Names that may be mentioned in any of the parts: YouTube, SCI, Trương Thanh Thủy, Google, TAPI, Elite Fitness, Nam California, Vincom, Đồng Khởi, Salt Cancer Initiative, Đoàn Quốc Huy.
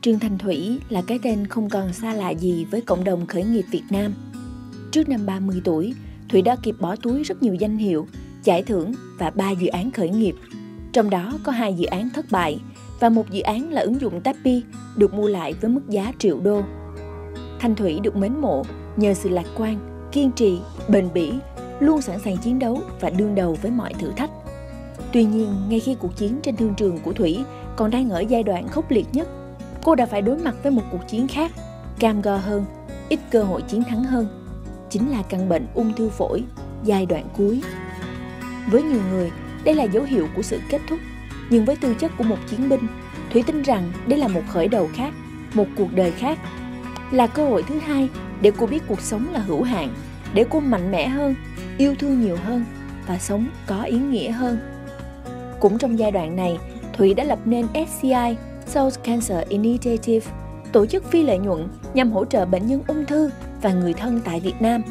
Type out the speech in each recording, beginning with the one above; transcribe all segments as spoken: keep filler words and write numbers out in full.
Trương Thanh Thủy là cái tên không còn xa lạ gì với cộng đồng khởi nghiệp Việt Nam. Trước năm ba mươi tuổi, Thủy đã kịp bỏ túi rất nhiều danh hiệu, giải thưởng và ba dự án khởi nghiệp. Trong đó có hai dự án thất bại và một dự án là ứng dụng TAPI được mua lại với mức giá triệu đô. Thanh Thủy được mến mộ nhờ sự lạc quan, kiên trì, bền bỉ, luôn sẵn sàng chiến đấu và đương đầu với mọi thử thách. Tuy nhiên, ngay khi cuộc chiến trên thương trường của Thủy còn đang ở giai đoạn khốc liệt nhất, cô đã phải đối mặt với một cuộc chiến khác, cam go hơn, ít cơ hội chiến thắng hơn. Chính là căn bệnh ung thư phổi, giai đoạn cuối. Với nhiều người, đây là dấu hiệu của sự kết thúc. Nhưng với tư chất của một chiến binh, Thủy tin rằng đây là một khởi đầu khác, một cuộc đời khác. Là cơ hội thứ hai để cô biết cuộc sống là hữu hạn, để cô mạnh mẽ hơn, yêu thương nhiều hơn và sống có ý nghĩa hơn. Cũng trong giai đoạn này, Thủy đã lập nên ét xê i, Salt Cancer Initiative, tổ chức phi lợi nhuận nhằm hỗ trợ bệnh nhân ung thư và người thân tại Việt Nam.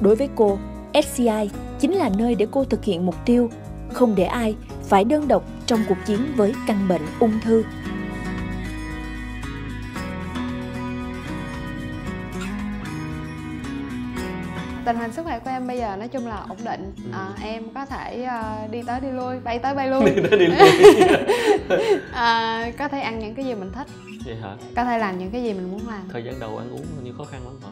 Đối với cô, ét xê i chính là nơi để cô thực hiện mục tiêu không để ai phải đơn độc trong cuộc chiến với căn bệnh ung thư. Tình hình sức khỏe của em bây giờ nói chung là ổn định, à, em có thể uh, đi tới đi lui, bay tới bay lui, đi tới đi lui. À, có thể ăn những cái gì mình thích. Vậy hả? Có thể làm những cái gì mình muốn làm. Thời gian đầu ăn uống hình như khó khăn lắm hả?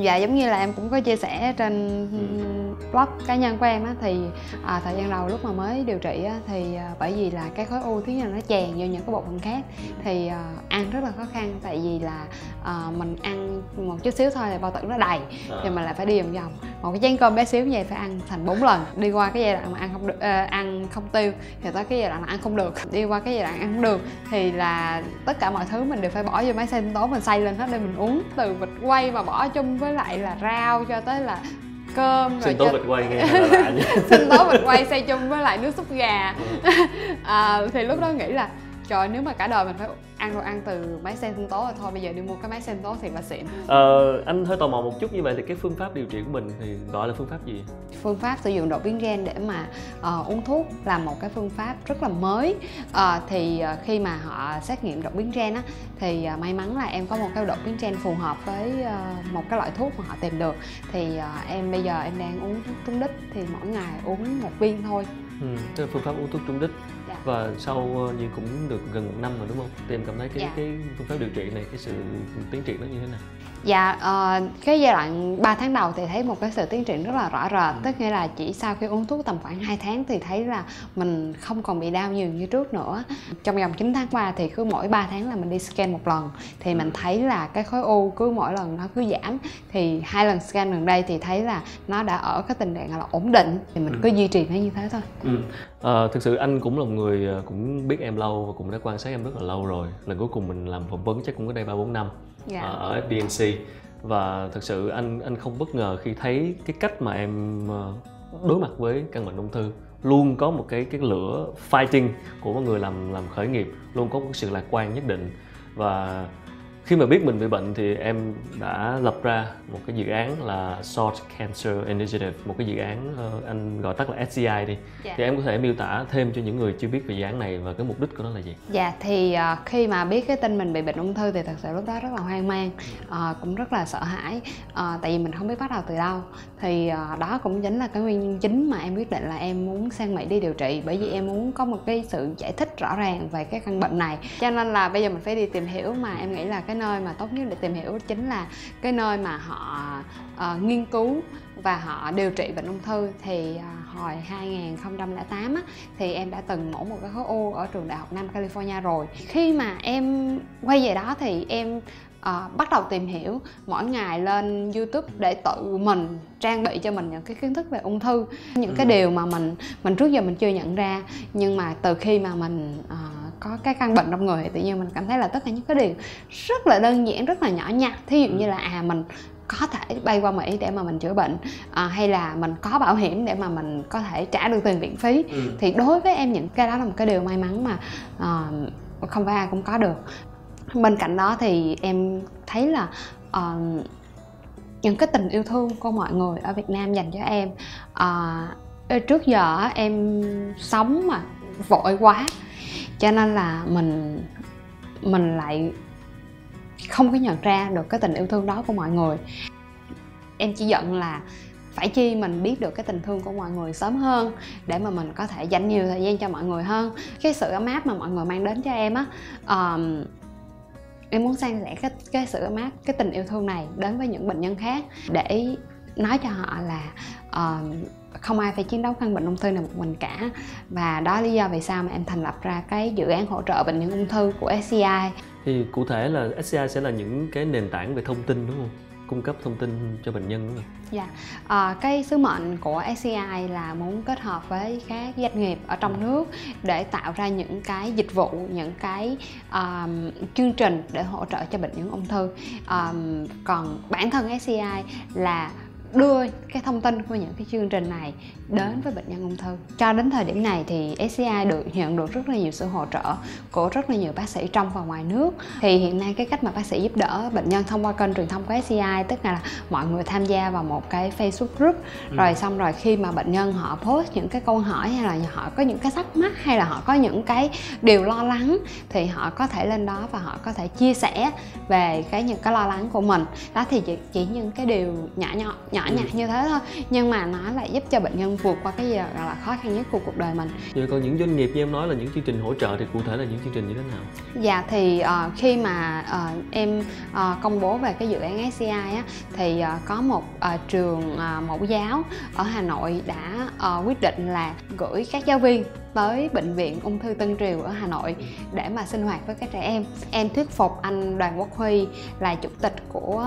Dạ, giống như là em cũng có chia sẻ trên ừ. blog cá nhân của em á, thì à, thời gian đầu lúc mà mới điều trị á, thì à, bởi vì là cái khối u thứ nhất là nó chèn vô những cái bộ phận khác, thì à, ăn rất là khó khăn, tại vì là à, mình ăn một chút xíu thôi là bao tử nó đầy, à. Thì mình lại phải đi vòng vòng, một cái chén cơm bé xíu như vậy phải ăn thành bốn lần. Đi qua cái giai đoạn mà ăn không được, à, ăn không tiêu, thì tới cái giai đoạn mà ăn không được, đi qua cái giai đoạn ăn không được thì là tất cả mọi thứ mình đều phải bỏ vô máy xay tinh tố, mình xay lên hết để mình uống, từ vịt quay mà bỏ chung với lại là rau cho tới là cơm, sinh tố vịt quay nghe lạ nhỉ. Sinh tố vịt quay xay chung với lại nước súp gà. Ừ. À, thì lúc đó nghĩ là trời, nếu mà cả đời mình phải ăn đồ ăn từ máy xay sinh tố rồi, thôi bây giờ đi mua cái máy xay sinh tố thiệt là xịn. Ờ, anh hơi tò mò một chút, như vậy thì cái phương pháp điều trị của mình thì gọi là phương pháp gì? Phương pháp sử dụng đột biến gen để mà uh, uống thuốc là một cái phương pháp rất là mới. Uh, thì uh, khi mà họ xét nghiệm đột biến gen á, thì uh, may mắn là em có một cái đột biến gen phù hợp với uh, một cái loại thuốc mà họ tìm được. Thì uh, em bây giờ em đang uống thuốc trúng đích, thì mỗi ngày uống một viên thôi. Ừ, tức là phương pháp uống thuốc trúng đích. Và sau như cũng được gần một năm rồi đúng không? Thì em cảm thấy cái, dạ. cái phương pháp điều trị này, cái sự tiến triển nó như thế nào? Dạ, uh, cái giai đoạn ba tháng đầu thì thấy một cái sự tiến triển rất là rõ rệt. Ừ. Tức nghĩa là chỉ sau khi uống thuốc tầm khoảng hai tháng thì thấy là mình không còn bị đau nhiều như trước nữa. Trong vòng chín tháng qua thì cứ mỗi ba tháng là mình đi scan một lần. Thì ừ. mình thấy là cái khối u cứ mỗi lần nó cứ giảm. Thì hai lần scan gần đây thì thấy là nó đã ở cái tình trạng là ổn định. Thì mình ừ. cứ duy trì nó như thế thôi. Ừ. À, thực sự anh cũng là một người cũng biết em lâu và cũng đã quan sát em rất là lâu rồi. Lần cuối cùng mình làm phỏng vấn chắc cũng có đây ba bốn năm. Yeah. À, ở ép đê en xê, và thật sự anh anh không bất ngờ khi thấy cái cách mà em đối mặt với căn bệnh ung thư. Luôn có một cái cái lửa fighting của một người làm làm khởi nghiệp, luôn có một sự lạc quan nhất định. Và khi mà biết mình bị bệnh thì em đã lập ra một cái dự án là Salt Cancer Initiative, một cái dự án anh gọi tắt là ét xê i đi. Yeah. Thì em có thể miêu tả thêm cho những người chưa biết về dự án này và cái mục đích của nó là gì? Dạ, yeah, thì uh, khi mà biết cái tin mình bị bệnh ung thư thì thật sự lúc đó rất là hoang mang, uh, cũng rất là sợ hãi, uh, tại vì mình không biết bắt đầu từ đâu. Thì uh, đó cũng chính là cái nguyên nhân chính mà em quyết định là em muốn sang Mỹ đi điều trị, bởi vì em muốn có một cái sự giải thích rõ ràng về cái căn bệnh này. Cho nên là bây giờ mình phải đi tìm hiểu, mà em nghĩ là cái nơi mà tốt nhất để tìm hiểu chính là cái nơi mà họ uh, nghiên cứu và họ điều trị bệnh ung thư. Thì uh, hồi hai nghìn không trăm lẻ tám á, thì em đã từng mổ một cái khối u ở trường đại học Nam California rồi. Khi mà em quay về đó thì em Uh, bắt đầu tìm hiểu, mỗi ngày lên YouTube để tự mình trang bị cho mình những cái kiến thức về ung thư, những cái điều mà mình mình trước giờ mình chưa nhận ra. Nhưng mà từ khi mà mình uh, có cái căn bệnh trong người thì tự nhiên mình cảm thấy là tất cả những cái điều rất là đơn giản, rất là nhỏ nhặt. Thí dụ như là à mình có thể bay qua Mỹ để mà mình chữa bệnh, à, hay là mình có bảo hiểm để mà mình có thể trả được tiền viện phí. Ừ. Thì đối với em những cái đó là một cái điều may mắn mà uh, không phải ai cũng có được. Bên cạnh đó thì em thấy là uh, những cái tình yêu thương của mọi người ở Việt Nam dành cho em. Uh, trước giờ em sống mà vội quá, cho nên là mình mình lại không có nhận ra được cái tình yêu thương đó của mọi người. Em chỉ giận là phải chi mình biết được cái tình thương của mọi người sớm hơn để mà mình có thể dành nhiều thời gian cho mọi người hơn. Cái sự ấm áp mà mọi người mang đến cho em á, um, em muốn san sẻ cái, cái sự ấm áp, cái tình yêu thương này đến với những bệnh nhân khác để nói cho họ là uh, không ai phải chiến đấu căn bệnh ung thư này một mình cả. Và đó là lý do vì sao mà em thành lập ra cái dự án hỗ trợ bệnh nhân ung thư của ét xê i. Thì cụ thể là ét xê i sẽ là những cái nền tảng về thông tin đúng không? Cung cấp thông tin cho bệnh nhân đúng không? Dạ, à, cái sứ mệnh của ét xê i là muốn kết hợp với các doanh nghiệp ở trong nước để tạo ra những cái dịch vụ, những cái um, chương trình để hỗ trợ cho bệnh nhân ung thư. Um, còn bản thân ét xê i là đưa cái thông tin của những cái chương trình này đến với bệnh nhân ung thư. Cho đến thời điểm này thì ét xê i được nhận được rất là nhiều sự hỗ trợ của rất là nhiều bác sĩ trong và ngoài nước. Thì hiện nay cái cách mà bác sĩ giúp đỡ bệnh nhân thông qua kênh truyền thông của ét xê i, tức là mọi người tham gia vào một cái Facebook group, ừ. rồi xong rồi khi mà bệnh nhân họ post những cái câu hỏi hay là họ có những cái thắc mắc hay là họ có những cái điều lo lắng thì họ có thể lên đó và họ có thể chia sẻ về cái những cái lo lắng của mình. Đó thì chỉ, chỉ những cái điều nhỏ nhỏ nhỏ nhặt như thế thôi, nhưng mà nó lại giúp cho bệnh nhân vượt qua cái giờ là khó khăn nhất của cuộc đời mình. Vậy còn những doanh nghiệp như em nói là những chương trình hỗ trợ thì cụ thể là những chương trình như thế nào? Dạ thì uh, khi mà uh, em uh, công bố về cái dự án ét xê i á, thì uh, có một uh, trường uh, mẫu giáo ở Hà Nội đã uh, quyết định là gửi các giáo viên tới bệnh viện ung thư Tân Triều ở Hà Nội để mà sinh hoạt với các trẻ em. Em thuyết phục anh Đoàn Quốc Huy là chủ tịch của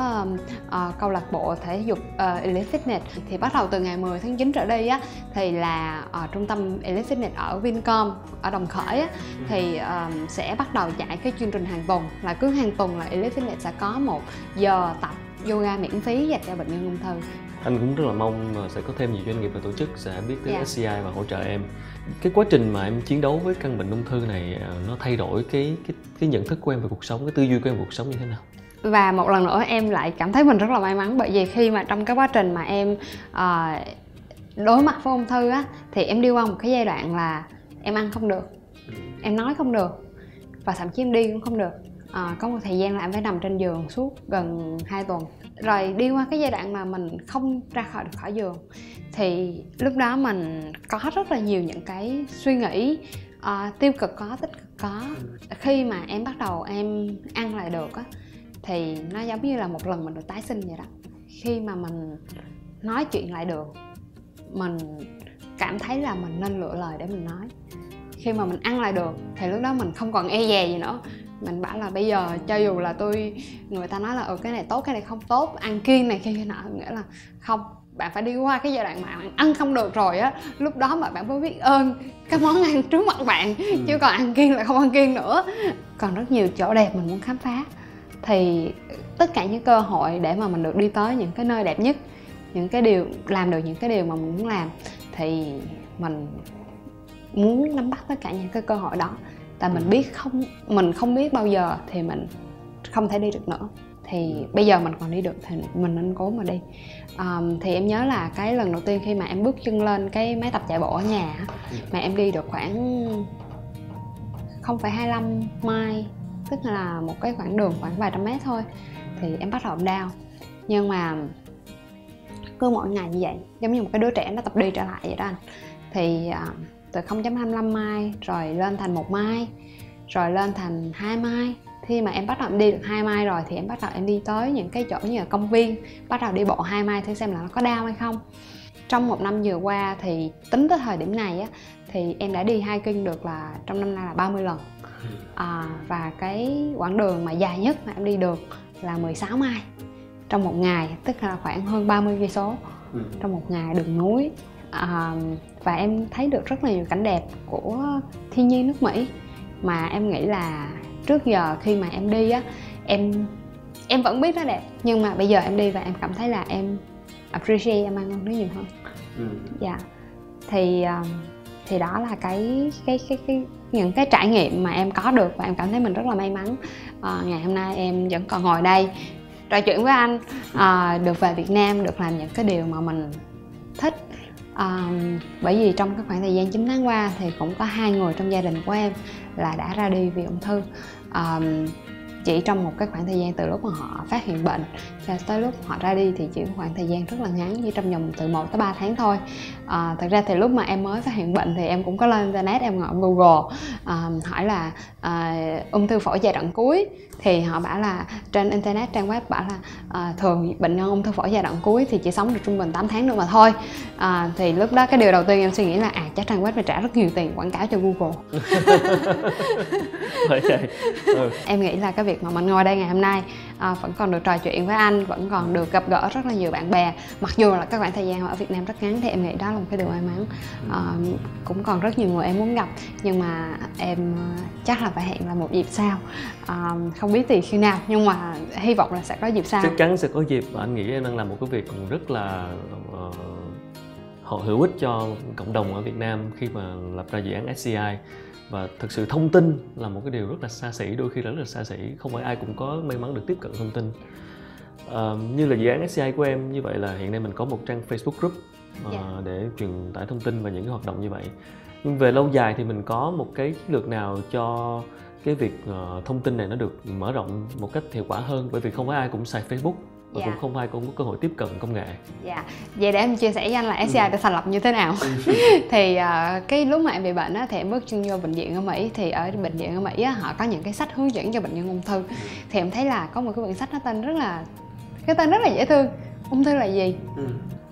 uh, câu lạc bộ thể dục uh, Elite Fitness. Thì bắt đầu từ ngày mười tháng chín trở đi á, thì là uh, trung tâm Elite Fitness ở Vincom ở Đồng Khởi á, thì uh, sẽ bắt đầu dạy cái chương trình hàng tuần, là cứ hàng tuần là Elite Fitness sẽ có một giờ tập yoga miễn phí dành cho bệnh nhân ung thư. Anh cũng rất là mong mà sẽ có thêm nhiều doanh nghiệp và tổ chức sẽ biết tới yeah. ét xê i và hỗ trợ em. Cái quá trình mà em chiến đấu với căn bệnh ung thư này nó thay đổi cái cái cái nhận thức của em về cuộc sống, cái tư duy của em về cuộc sống như thế nào? Và một lần nữa em lại cảm thấy mình rất là may mắn, bởi vì khi mà trong cái quá trình mà em uh, đối mặt với ung thư á, thì em đi qua một cái giai đoạn là em ăn không được, em nói không được và thậm chí em đi cũng không được. À, có một thời gian là em phải nằm trên giường suốt gần hai tuần. Rồi đi qua cái giai đoạn mà mình không ra khỏi được khỏi giường, thì lúc đó mình có rất là nhiều những cái suy nghĩ uh, tiêu cực có, tích cực có. Khi mà em bắt đầu em ăn lại được á, thì nó giống như là một lần mình được tái sinh vậy đó. Khi mà mình nói chuyện lại được, mình cảm thấy là mình nên lựa lời để mình nói. Khi mà mình ăn lại được thì lúc đó mình không còn e dè gì nữa. Mình bảo là bây giờ cho dù là tôi người ta nói là ừ cái này tốt, cái này không tốt, ăn kiêng này kia nọ, nghĩa là không, bạn phải đi qua cái giai đoạn mà bạn ăn không được rồi á, lúc đó mà bạn mới biết ơn cái món ăn trước mặt bạn, ừ. chứ còn ăn kiêng là không ăn kiêng nữa. Còn rất nhiều chỗ đẹp mình muốn khám phá, thì tất cả những cơ hội để mà mình được đi tới những cái nơi đẹp nhất, những cái điều làm được những cái điều mà mình muốn làm, thì mình muốn nắm bắt tất cả những cái cơ hội đó. Tại mình biết không, mình không biết bao giờ thì mình không thể đi được nữa. Thì bây giờ mình còn đi được thì mình nên cố mà đi. um, Thì em nhớ là cái lần đầu tiên khi mà em bước chân lên cái máy tập chạy bộ ở nhà, mà em đi được khoảng không phẩy hai mươi lăm mai, tức là một cái khoảng đường khoảng vài trăm mét thôi, thì em bắt đầu em đau. Nhưng mà cứ mỗi ngày như vậy, giống như một cái đứa trẻ nó tập đi trở lại vậy đó anh. Thì uh, từ không phẩy hai mươi lăm mai rồi lên thành một mai, rồi lên thành hai mai. Khi mà em bắt đầu em đi được hai mai rồi thì em bắt đầu em đi tới những cái chỗ như là công viên, bắt đầu đi bộ hai mai thử xem là nó có đau hay không. Trong một năm vừa qua thì tính tới thời điểm này á, thì em đã đi hiking được là trong năm nay là ba mươi lần à, và cái quãng đường mà dài nhất mà em đi được là mười sáu mai trong một ngày, tức là khoảng hơn ba mươi cây số trong một ngày đường núi. À, và em thấy được rất là nhiều cảnh đẹp của thiên nhiên nước Mỹ mà em nghĩ là trước giờ khi mà em đi á, em em vẫn biết nó đẹp, nhưng mà bây giờ em đi và em cảm thấy là em appreciate, em ăn nó nhiều hơn. Ừ. Dạ. Thì thì đó là cái cái cái cái những cái trải nghiệm mà em có được và em cảm thấy mình rất là may mắn. À, ngày hôm nay em vẫn còn ngồi đây trò chuyện với anh, à, được về Việt Nam, được làm những cái điều mà mình thích. À, bởi vì trong cái khoảng thời gian chín tháng qua thì cũng có hai người trong gia đình của em là đã ra đi vì ung thư. um, chỉ trong một cái khoảng thời gian từ lúc mà họ phát hiện bệnh cho tới lúc họ ra đi thì chỉ một khoảng thời gian rất là ngắn, chỉ trong vòng từ một tới ba tháng thôi. À, thật ra thì lúc mà em mới phát hiện bệnh thì em cũng có lên internet, em ngồi Google à, hỏi là à, ung thư phổi giai đoạn cuối, thì họ bảo là trên internet trang web bảo là à, thường bệnh nhân ung thư phổi giai đoạn cuối thì chỉ sống được trung bình tám tháng nữa mà thôi. À, thì lúc đó cái điều đầu tiên em suy nghĩ là à, chắc trang web phải trả rất nhiều tiền quảng cáo cho Google. Ừ. Em nghĩ là cái việc mà mình ngồi đây ngày hôm nay à, vẫn còn được trò chuyện với anh, vẫn còn được gặp gỡ rất là nhiều bạn bè, mặc dù là các khoảng thời gian ở Việt Nam rất ngắn, thì em nghĩ đó là một cái điều may mắn. À, cũng còn rất nhiều người em muốn gặp, nhưng mà em chắc là phải hẹn là một dịp sau, à, không biết thì khi nào, nhưng mà hy vọng là sẽ có dịp sau. Chắc chắn sẽ có dịp. Anh nghĩ em đang làm một cái việc rất là uh, hữu ích cho cộng đồng ở Việt Nam khi mà lập ra dự án ét xê i. Và thực sự thông tin là một cái điều rất là xa xỉ, đôi khi là rất là xa xỉ, không phải ai cũng có may mắn được tiếp cận thông tin. À, như là dự án ét xê i của em như vậy là hiện nay mình có một trang Facebook group à, yeah. để truyền tải thông tin và những cái hoạt động như vậy. Nhưng về lâu dài thì mình có một cái chiến lược nào cho cái việc uh, thông tin này nó được mở rộng một cách hiệu quả hơn, bởi vì không phải ai cũng xài Facebook. Và yeah. cũng không ai cũng có cơ hội tiếp cận công nghệ. Dạ, yeah. Vậy để em chia sẻ với anh là ét xê i đã thành lập như thế nào. Thì uh, cái lúc mà em bị bệnh á, thì em bước chân vô bệnh viện ở Mỹ. Thì ở bệnh viện ở Mỹ á, họ có những cái sách hướng dẫn cho bệnh nhân ung thư. Thì em thấy là có một cái quyển sách nó tên rất là Cái tên rất là dễ thương, ung thư là gì?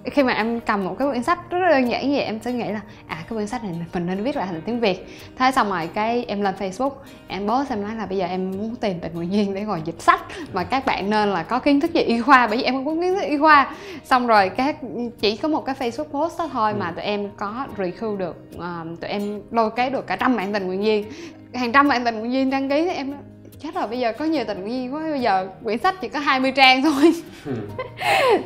Khi mà em cầm một cái quyển sách rất là đơn giản như vậy, em sẽ nghĩ là à, cái quyển sách này mình nên viết lại thành tiếng Việt. Thế xong rồi cái em lên Facebook, em post, em nói là bây giờ em muốn tìm tình nguyện viên để ngồi dịch sách, mà các bạn nên là có kiến thức về y khoa, bởi vì em không có kiến thức y khoa. Xong rồi các chỉ có một cái Facebook post đó thôi mà tụi em có recruit được, uh, tụi em lôi kéo được cả trăm bạn tình nguyện viên, hàng trăm bạn tình nguyện viên đăng ký. Thì em nói, chắc là bây giờ có nhiều tình nguyện quá, bây giờ quyển sách chỉ có hai mươi trang thôi.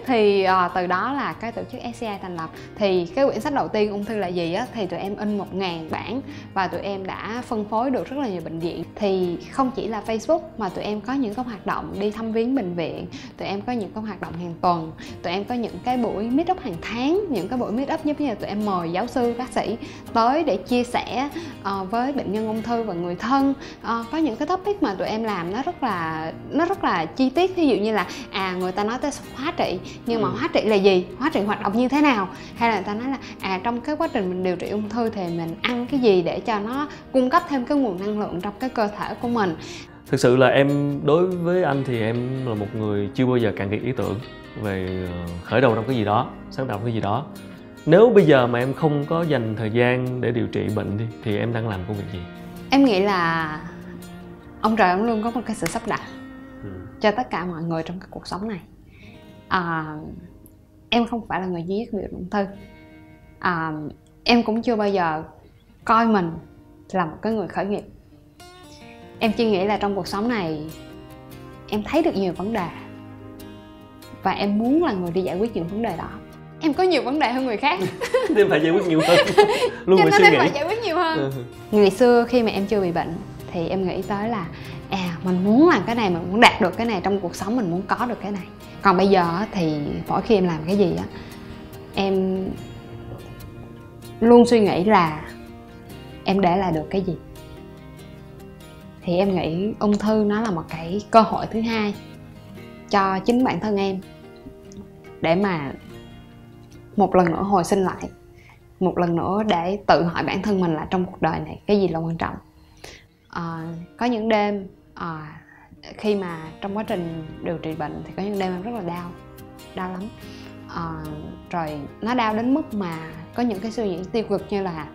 Thì à, từ đó là cái tổ chức ét xê i thành lập. Thì cái quyển sách đầu tiên ung thư là gì á, thì tụi em in một ngàn bản và tụi em đã phân phối được rất là nhiều bệnh viện. Thì không chỉ là Facebook mà tụi em có những cái hoạt động đi thăm viếng bệnh viện, tụi em có những cái hoạt động hàng tuần, tụi em có những cái buổi meet up hàng tháng, những cái buổi meet up giống như là tụi em mời giáo sư, bác sĩ tới để chia sẻ uh, với bệnh nhân ung thư và người thân. Uh, có những cái topic mà tụi em làm nó rất là nó rất là chi tiết, ví dụ như là à, người ta nói tới hóa trị, nhưng mà hóa trị là gì, hóa trị hoạt động như thế nào, hay là người ta nói là à, trong cái quá trình mình điều trị ung thư thì mình ăn cái gì để cho nó cung cấp thêm cái nguồn năng lượng trong cái cơ thể của mình. Thực sự là em, đối với anh thì em là một người chưa bao giờ cạn kiệt ý tưởng về khởi đầu trong cái gì đó, sáng tạo cái gì đó. Nếu bây giờ mà em không có dành thời gian để điều trị bệnh thì, thì em đang làm công việc gì? Em nghĩ là ông trời ông luôn có một cái sự sắp đặt ừ. cho tất cả mọi người trong cái cuộc sống này. À, em không phải là người duy nhất bị ung thư. À, em cũng chưa bao giờ coi mình là một cái người khởi nghiệp. Em chỉ nghĩ là trong cuộc sống này em thấy được nhiều vấn đề và em muốn là người đi giải quyết những vấn đề đó. Em có nhiều vấn đề hơn người khác nên phải giải quyết nhiều hơn. Luôn phải suy nghĩ. Phải giải quyết nhiều hơn. Ngày xưa khi mà em chưa bị bệnh thì em nghĩ tới là à, mình muốn làm cái này, mình muốn đạt được cái này trong cuộc sống, mình muốn có được cái này. Còn bây giờ thì mỗi khi em làm cái gì á, em luôn suy nghĩ là em để lại được cái gì. Thì em nghĩ ung thư nó là một cái cơ hội thứ hai cho chính bản thân em để mà một lần nữa hồi sinh lại, một lần nữa để tự hỏi bản thân mình là trong cuộc đời này cái gì là quan trọng. À, có những đêm à, khi mà trong quá trình điều trị bệnh thì có những đêm em rất là đau, đau lắm. À, rồi nó đau đến mức mà có những cái suy nghĩ tiêu cực như là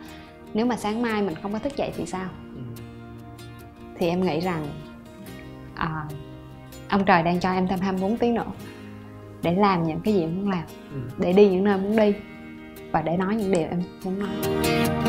nếu mà sáng mai mình không có thức dậy thì sao. Thì em nghĩ rằng à, ông trời đang cho em thêm hai mươi bốn tiếng nữa để làm những cái gì em muốn làm, để đi những nơi em muốn đi và để nói những điều em muốn nói.